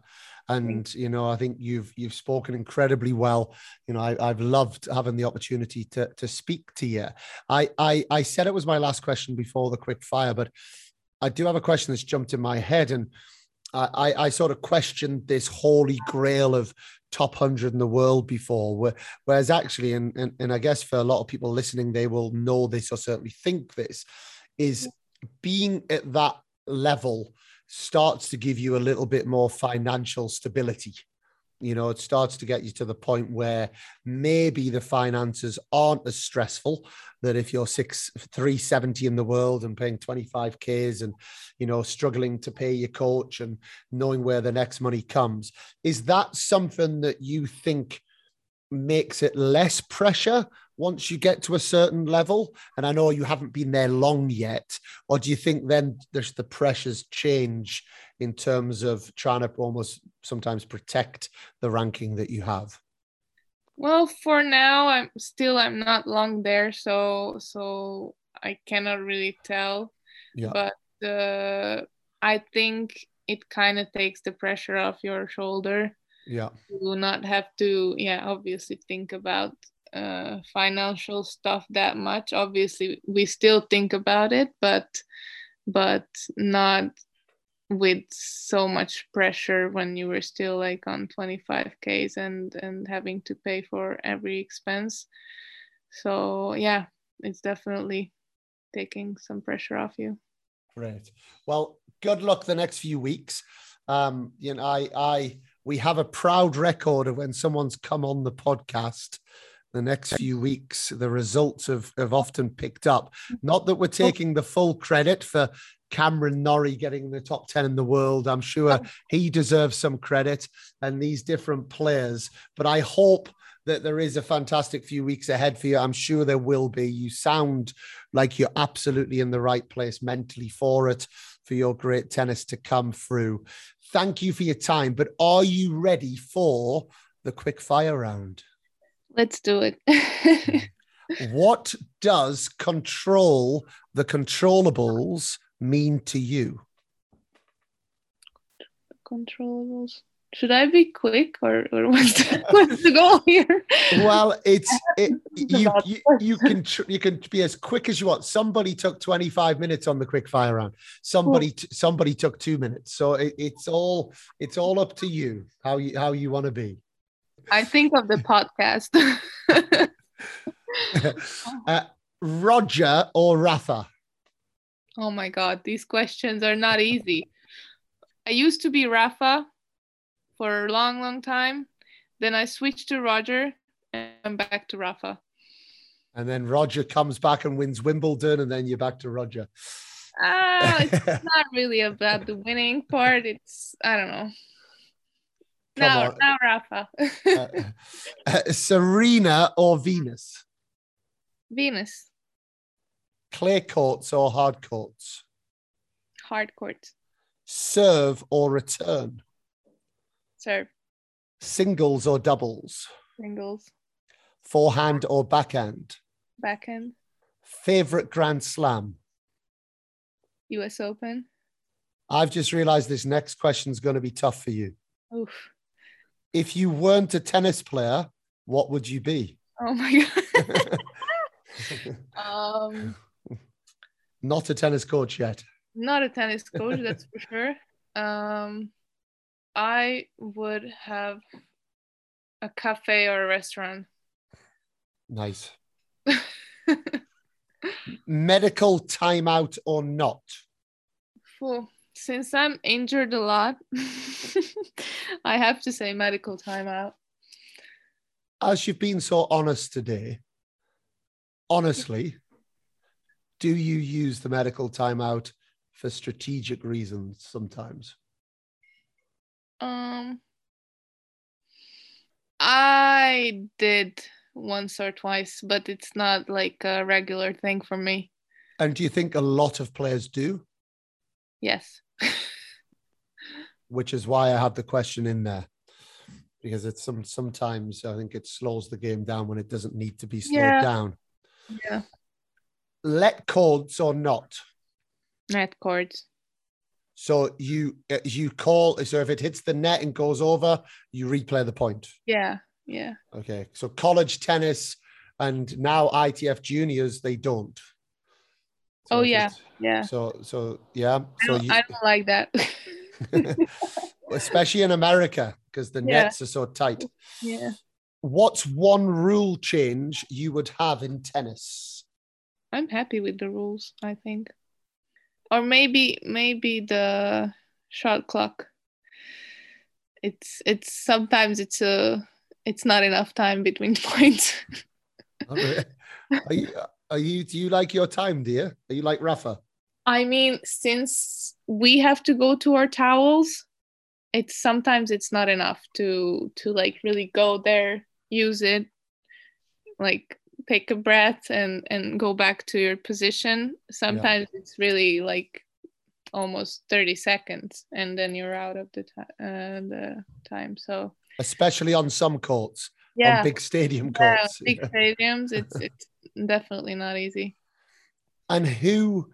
And, you know, I think you've spoken incredibly well. You know, I've loved having the opportunity to speak to you. I said it was my last question before the quick fire, but I do have a question that's jumped in my head. And I sort of questioned this holy grail of top 100 in the world before, whereas actually, and I guess for a lot of people listening, they will know this or certainly think this, is being at that level starts to give you a little bit more financial stability. You know, it starts to get you to the point where maybe the finances aren't as stressful, that if you're 370 in the world and paying 25Ks and, you know, struggling to pay your coach and knowing where the next money comes. Is that something that you think makes it less pressure once you get to a certain level? And I know you haven't been there long yet. Or do you think then there's the pressures change in terms of trying to almost sometimes protect the ranking that you have? Well, for now, I'm not long there, so I cannot really tell. Yeah. But I think it kind of takes the pressure off your shoulder. Yeah. You will not have to, obviously think about financial stuff that much. Obviously, we still think about it, but not with so much pressure when you were still like on 25Ks and having to pay for every expense. So yeah, it's definitely taking some pressure off you. Great. Well, good luck the next few weeks. You know, we have a proud record of when someone's come on the podcast, the next few weeks, the results have often picked up. Not that we're taking the full credit for Cameron Norrie getting the top 10 in the world. I'm sure he deserves some credit and these different players. But I hope that there is a fantastic few weeks ahead for you. I'm sure there will be. You sound like you're absolutely in the right place mentally for it, for your great tennis to come through. Thank you for your time. But are you ready for the quick fire round? Let's do it. What does Control the Controllables mean to you? Controllables. Should I be quick or what's the goal here? Well, you can be as quick as you want. Somebody took 25 minutes on the quick fire round. Somebody took 2 minutes. So it's all up to you how you want to be. I think of the podcast. Roger or Rafa? Oh my God, these questions are not easy. I used to be Rafa for a long, long time. Then I switched to Roger and I'm back to Rafa. And then Roger comes back and wins Wimbledon and then you're back to Roger. It's not really about the winning part. It's, I don't know. Now Rafa. Serena or Venus? Venus. Clay courts or hard courts? Hard courts. Serve or return? Serve. Singles or doubles? Singles. Forehand or backhand? Backhand. Favorite Grand Slam? US Open. I've just realized this next question is going to be tough for you. Oof. If you weren't a tennis player, what would you be? Oh my God. Not a tennis coach yet. Not a tennis coach, that's for sure. I would have a cafe or a restaurant. Nice. Medical timeout or not? Full. Since I'm injured a lot, I have to say medical timeout. As you've been so honest today, honestly, do you use the medical timeout for strategic reasons sometimes? I did once or twice, but it's not like a regular thing for me. And do you think a lot of players do? Yes. Which is why I had the question in there, because it's sometimes I think it slows the game down when it doesn't need to be slowed down. Yeah. Let chords or not? Net chords. So you call, so if it hits the net and goes over, you replay the point. Yeah, yeah. Okay, so college tennis and now ITF juniors, they don't. So I don't like that. Especially in America, because the nets are so tight. Yeah. What's one rule change you would have in tennis? I'm happy with the rules, I think. Or maybe the shot clock. It's sometimes it's not enough time between points. Do you like your time, dear? Are you like Rafa? I mean, since we have to go to our towels, it's sometimes it's not enough to like really go there, use it, like take a breath and go back to your position. Sometimes it's really like almost 30 seconds and then you're out of the time. So especially on some courts, on big stadium courts. Yeah, big stadiums, it's definitely not easy. And who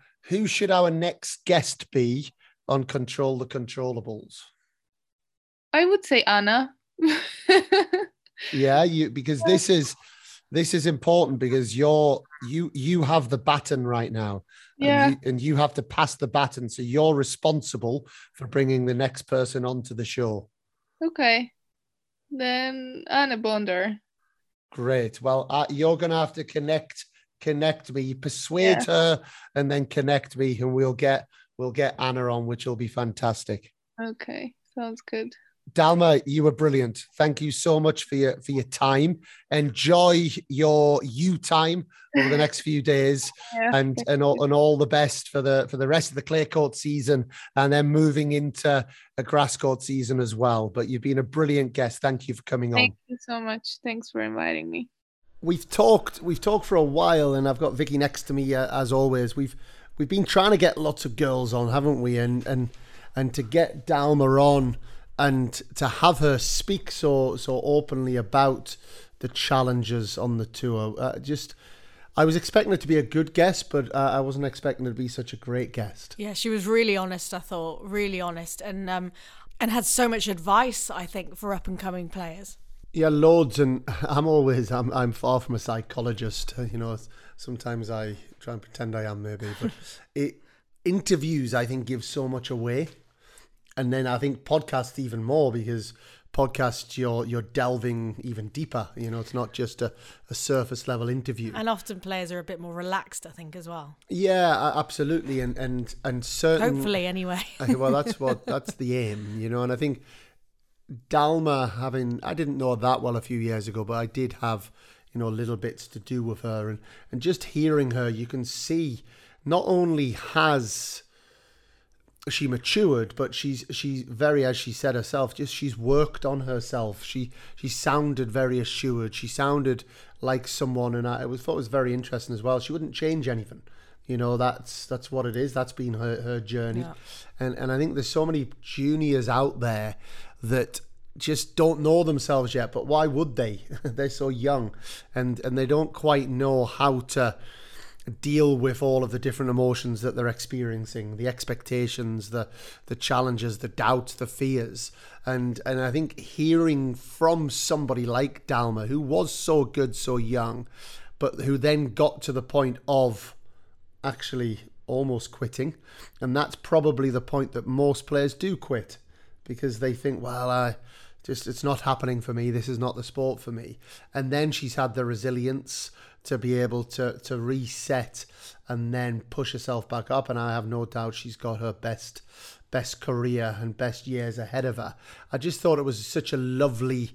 should our next guest be on Control the Controllables? I would say Anna. This is important because you have the baton right now, and you have to pass the baton. So you're responsible for bringing the next person onto the show. Okay, then Anna Bonder. Great. Well, you're going to have to connect me, persuade her, and then connect me, and we'll get Anna on, which will be fantastic. Okay, sounds good. Dalma, you were brilliant. Thank you so much for your time. Enjoy your time over the next few days, and all the best for the rest of the clay court season, and then moving into a grass court season as well. But you've been a brilliant guest. Thank you for coming on. Thank you so much. Thanks for inviting me. We've talked for a while, and I've got Vicky next to me as always. We've been trying to get lots of girls on, haven't we? And to get Dalma on. And to have her speak so openly about the challenges on the tour, I was expecting her to be a good guest, but I wasn't expecting her to be such a great guest. Yeah, she was really honest. I thought really honest, and had so much advice, I think, for up and coming players. Yeah, loads, and I'm far from a psychologist. You know, sometimes I try and pretend I am, maybe, but interviews I think give so much away. And then I think podcasts even more, because podcasts you're delving even deeper. You know, it's not just a surface level interview. And often players are a bit more relaxed, I think, as well. Yeah, absolutely, and certain. Hopefully, anyway. Well, that's the aim, you know. And I think Dalma, I didn't know her that well a few years ago, but I did have, you know, little bits to do with her, and just hearing her, you can see not only has she matured, but she's very, as she said herself, just she's worked on herself. She sounded very assured. She sounded like someone, and I thought it was very interesting as well. She wouldn't change anything. You know, that's what it is. That's been her journey. Yeah. And I think there's so many juniors out there that just don't know themselves yet, but why would they? They're so young and they don't quite know how to deal with all of the different emotions that they're experiencing, the expectations, the challenges, the doubts, the fears, and I think hearing from somebody like Dalma, who was so good, so young, but who then got to the point of actually almost quitting, and that's probably the point that most players do quit, because they think, well, it's not happening for me, this is not the sport for me. And then she's had the resilience to be able to reset and then push herself back up, and I have no doubt she's got her best career and best years ahead of her. I just thought it was such a lovely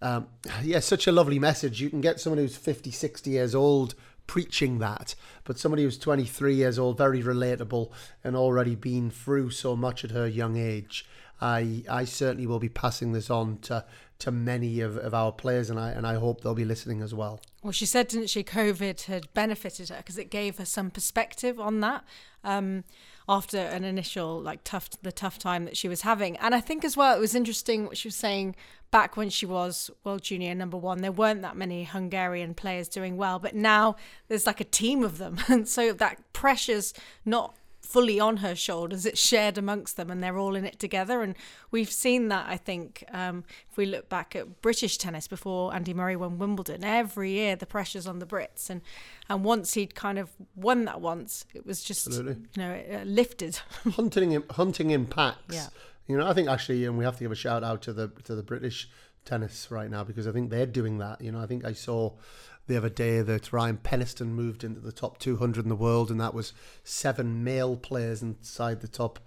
message. You can get someone who's 50, 60 years old preaching that, but somebody who's 23 years old, very relatable, and already been through so much at her young age. I certainly will be passing this on to many of our players, and I hope they'll be listening as well. Well, she said, didn't she, COVID had benefited her because it gave her some perspective on that after an initial tough time that she was having. And I think as well it was interesting what she was saying back when she was World Junior #1. There weren't that many Hungarian players doing well, but now there's like a team of them, and so that pressure's not fully on her shoulders, it's shared amongst them, and they're all in it together. And we've seen that, I think, if we look back at British tennis before Andy Murray won Wimbledon, every year the pressure's on the Brits, and once he'd kind of won that once, it was just absolutely, it lifted. hunting in packs. Yeah. I think actually, and we have to give a shout out to the British tennis right now, because I think they're doing that. I think I saw the other day that Ryan Peniston moved into the top 200 in the world, and that was 7 male players inside the top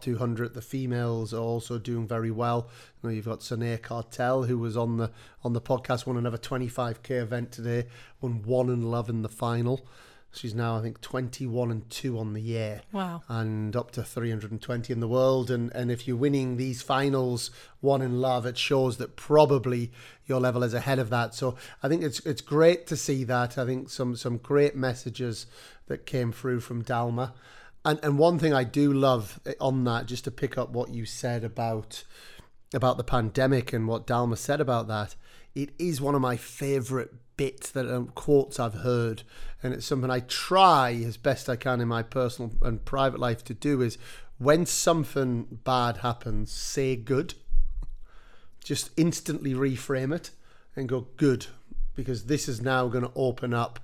200. The females are also doing very well. You've got Sonia Cartel, who was on the podcast, won another 25k event today, won 1-love in the final. She's now, I think, 21-2 on the year. Wow. And up to 320 in the world. And if you're winning these finals 1-love, it shows that probably your level is ahead of that. So I think it's great to see that. I think some great messages that came through from Dalma. And one thing I do love on that, just to pick up what you said about the pandemic and what Dalma said about that, it is one of my favourite bits that quotes I've heard, and it's something I try as best I can in my personal and private life to do, is when something bad happens, say good. Just instantly reframe it and go good, because this is now going to open up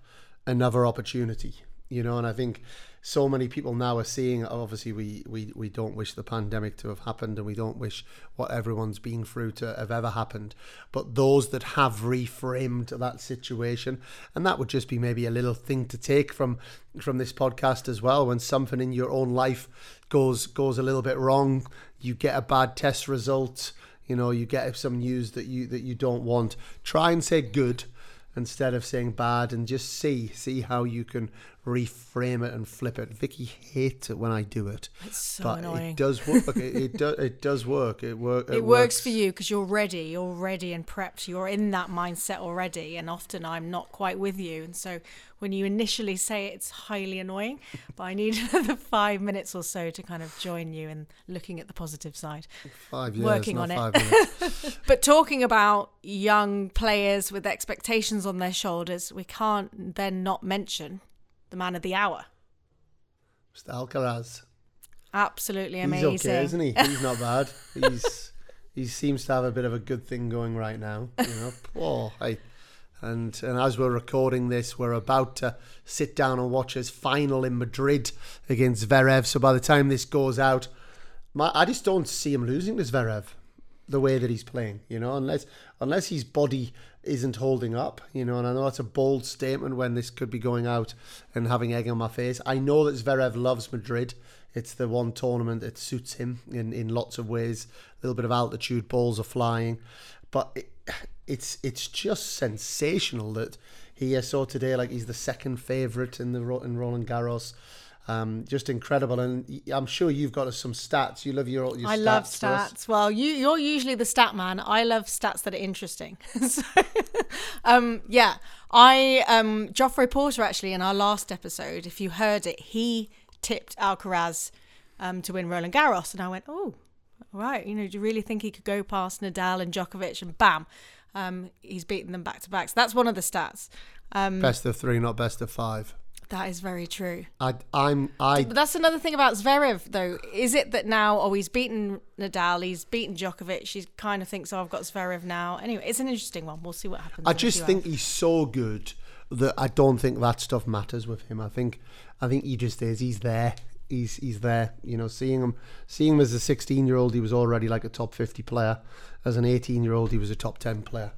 another opportunity. And I think so many people now are seeing, obviously we don't wish the pandemic to have happened, and we don't wish what everyone's been through to have ever happened, but those that have reframed that situation, and that would just be maybe a little thing to take from this podcast as well. When something in your own life goes a little bit wrong, you get a bad test result, you get some news that you don't want, try and say good instead of saying bad, and just see how you can reframe it and flip it. Vicky hates it when I do it. It's so annoying. It does work. It does work. It works for you because you're ready and prepped. You're in that mindset already, and often I'm not quite with you. And so when you initially say it, it's highly annoying, but I need another 5 minutes or so to kind of join you in looking at the positive side. 5 years, working on it. But talking about young players with expectations on their shoulders, we can't then not mention the man of the hour, Mr. Alcaraz. Absolutely amazing. He's okay, isn't he? He's not bad. He seems to have a bit of a good thing going right now. And as we're recording this, we're about to sit down and watch his final in Madrid against Zverev. So by the time this goes out, I just don't see him losing to Zverev the way that he's playing. Unless his body isn't holding up, and I know that's a bold statement when this could be going out and having egg on my face. I know that Zverev loves Madrid. It's the one tournament that suits him in lots of ways. A little bit of altitude, balls are flying, but it's just sensational that he saw today, he's the second favourite in Roland Garros. Just incredible, and I'm sure you've got some stats. You love your stats. I love stats. Well, you're usually the stat man. I love stats that are interesting. So, I Geoffrey Porter, actually, in our last episode, if you heard it, he tipped Alcaraz to win Roland Garros, and I went, oh, right. Do you really think he could go past Nadal and Djokovic? And bam, he's beaten them back to back. So that's one of the stats. Best of three, not best of five. That is very true. That's another thing about Zverev, though. Is it that now, he's beaten Nadal, he's beaten Djokovic, he kind of thinks, I've got Zverev now. Anyway, it's an interesting one. We'll see what happens. I just think he's so good that I don't think that stuff matters with him. I think he just is. He's there. He's there. Seeing him as a 16-year-old, he was already a top 50 player. As an 18-year-old, he was a top 10 player.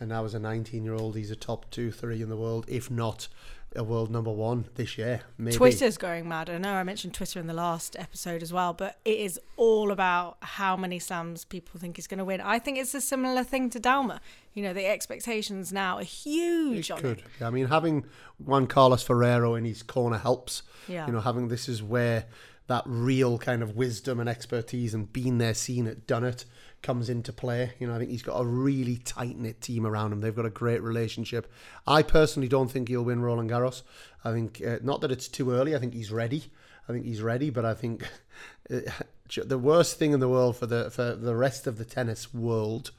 And now as a 19-year-old, he's a top 2, 3 in the world, if not a world number one this year. Maybe. Twitter's going mad. I know I mentioned Twitter in the last episode as well, but it is all about how many slams people think is going to win. I think it's a similar thing to Dalma. You know, the expectations now are huge. It could. Yeah, I mean, having Juan Carlos Ferrero in his corner helps. Yeah. You know, having this is where that real kind of wisdom and expertise and being there, seen it, done it comes into play. You know, I think he's got a really tight-knit team around him. They've got a great relationship. I personally don't think he'll win Roland Garros. I think, not that it's too early, I think he's ready. But I think the worst thing in the world for the rest of the tennis world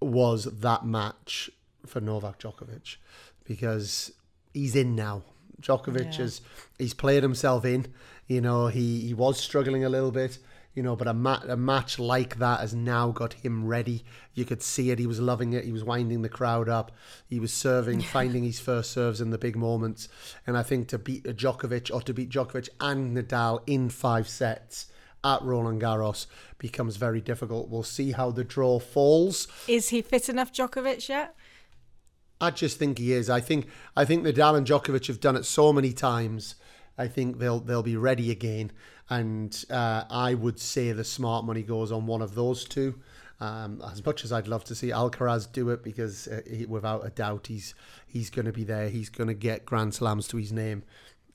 was that match for Novak Djokovic, because he's in now. Djokovic has he's played himself in. You know, he was struggling a little bit. You know, but a match like that has now got him ready. You could see it. He was loving it. He was winding the crowd up. He was serving, finding his first serves in the big moments. And I think to beat Djokovic and Nadal in 5 sets at Roland Garros becomes very difficult. We'll see how the draw falls. Is he fit enough, Djokovic, yet? I just think he is. I think Nadal and Djokovic have done it so many times. I think they'll be ready again, and I would say the smart money goes on one of those two. As much as I'd love to see Alcaraz do it, because without a doubt he's going to be there. He's going to get Grand Slams to his name.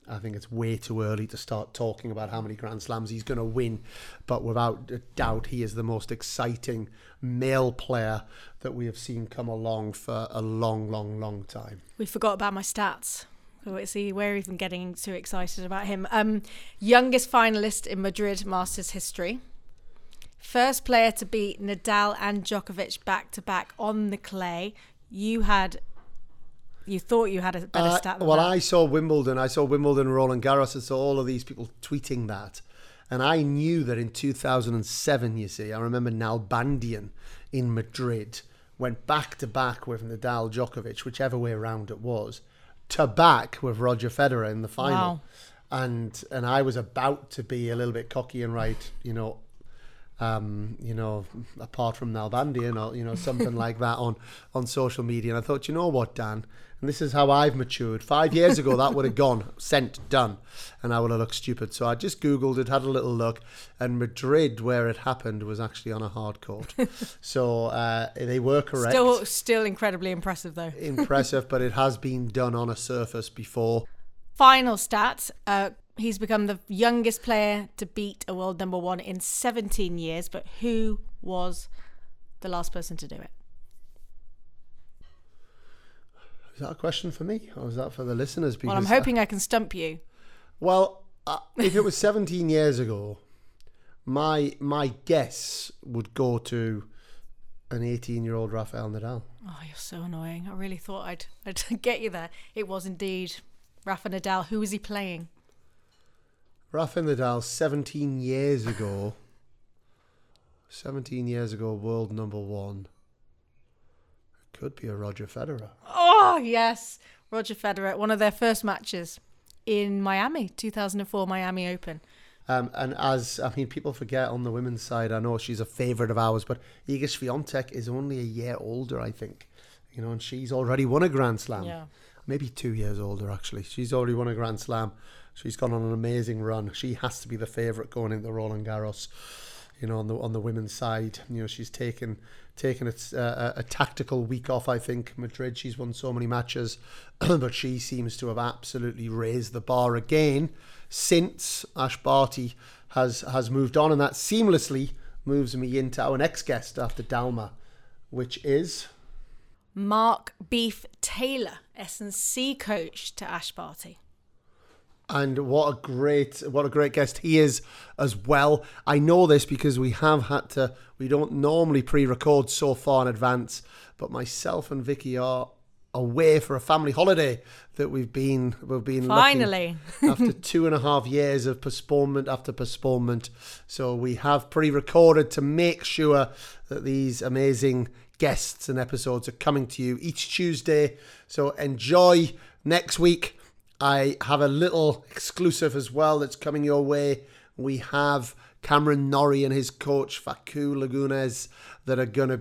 I think it's way too early to start talking about how many Grand Slams he's going to win, but without a doubt he is the most exciting male player that we have seen come along for a long, long, long time. We forgot about my stats. Let's see, we're even getting too excited about him. Youngest finalist in Madrid Masters history. First player to beat Nadal and Djokovic back-to-back on the clay. You thought you had a better stat than that. I saw Wimbledon, Roland Garros, and saw all of these people tweeting that. And I knew that in 2007, you see, I remember Nalbandian in Madrid went back-to-back with Nadal, Djokovic, whichever way around it was, to back with Roger Federer in the final. Wow. And I was about to be a little bit cocky and write, apart from Nalbandian or, something like that on social media. And I thought, you know what, Dan? And this is how I've matured. 5 years ago, that would have gone, sent, done. And I would have looked stupid. So I just Googled it, had a little look. And Madrid, where it happened, was actually on a hard court. So they were correct. Still incredibly impressive, though. Impressive, but it has been done on a surface before. Final stats. He's become the youngest player to beat a world number one in 17 years. But who was the last person to do it? Is that a question for me, or is that for the listeners? Because I'm hoping I can stump you. Well, if it was 17 years ago, my guess would go to an 18-year-old Rafael Nadal. Oh, you're so annoying. I really thought I'd get you there. It was indeed Rafa Nadal. Who was he playing? Rafa Nadal, 17 years ago. 17 years ago, world number one. Could be a Roger Federer. Oh, yes. Roger Federer. One of their first matches in Miami, 2004 Miami Open. People forget on the women's side, I know she's a favourite of ours, but Iga Świątek is only a year older, I think. You know, and she's already won a Grand Slam. Yeah. Maybe 2 years older, actually. She's already won a Grand Slam. She's gone on an amazing run. She has to be the favourite going into Roland Garros. You know, on the women's side, you know, she's taken a tactical week off. I think Madrid. She's won so many matches, but she seems to have absolutely raised the bar again since Ash Barty has moved on, and that seamlessly moves me into our next guest after Dalma, which is Mark Beef Taylor, S&C coach to Ash Barty. And what a great guest he is as well. I know this because we don't normally pre-record so far in advance, but myself and Vicky are away for a family holiday that we've been finally after 2.5 years of postponement after postponement. So we have pre-recorded to make sure that these amazing guests and episodes are coming to you each Tuesday. So enjoy next week. I have a little exclusive as well that's coming your way. We have Cameron Norrie and his coach Facu Lagunes that are going to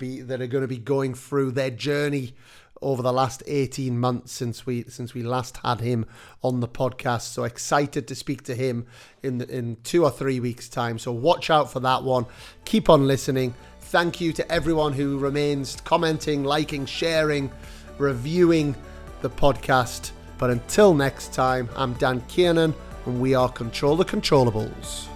be going through their journey over the last 18 months since we last had him on the podcast. So excited to speak to him in 2 or 3 weeks' time. So watch out for that one. Keep on listening. Thank you to everyone who remains commenting, liking, sharing, reviewing the podcast. But until next time, I'm Dan Kiernan, and we are Control the Controllables.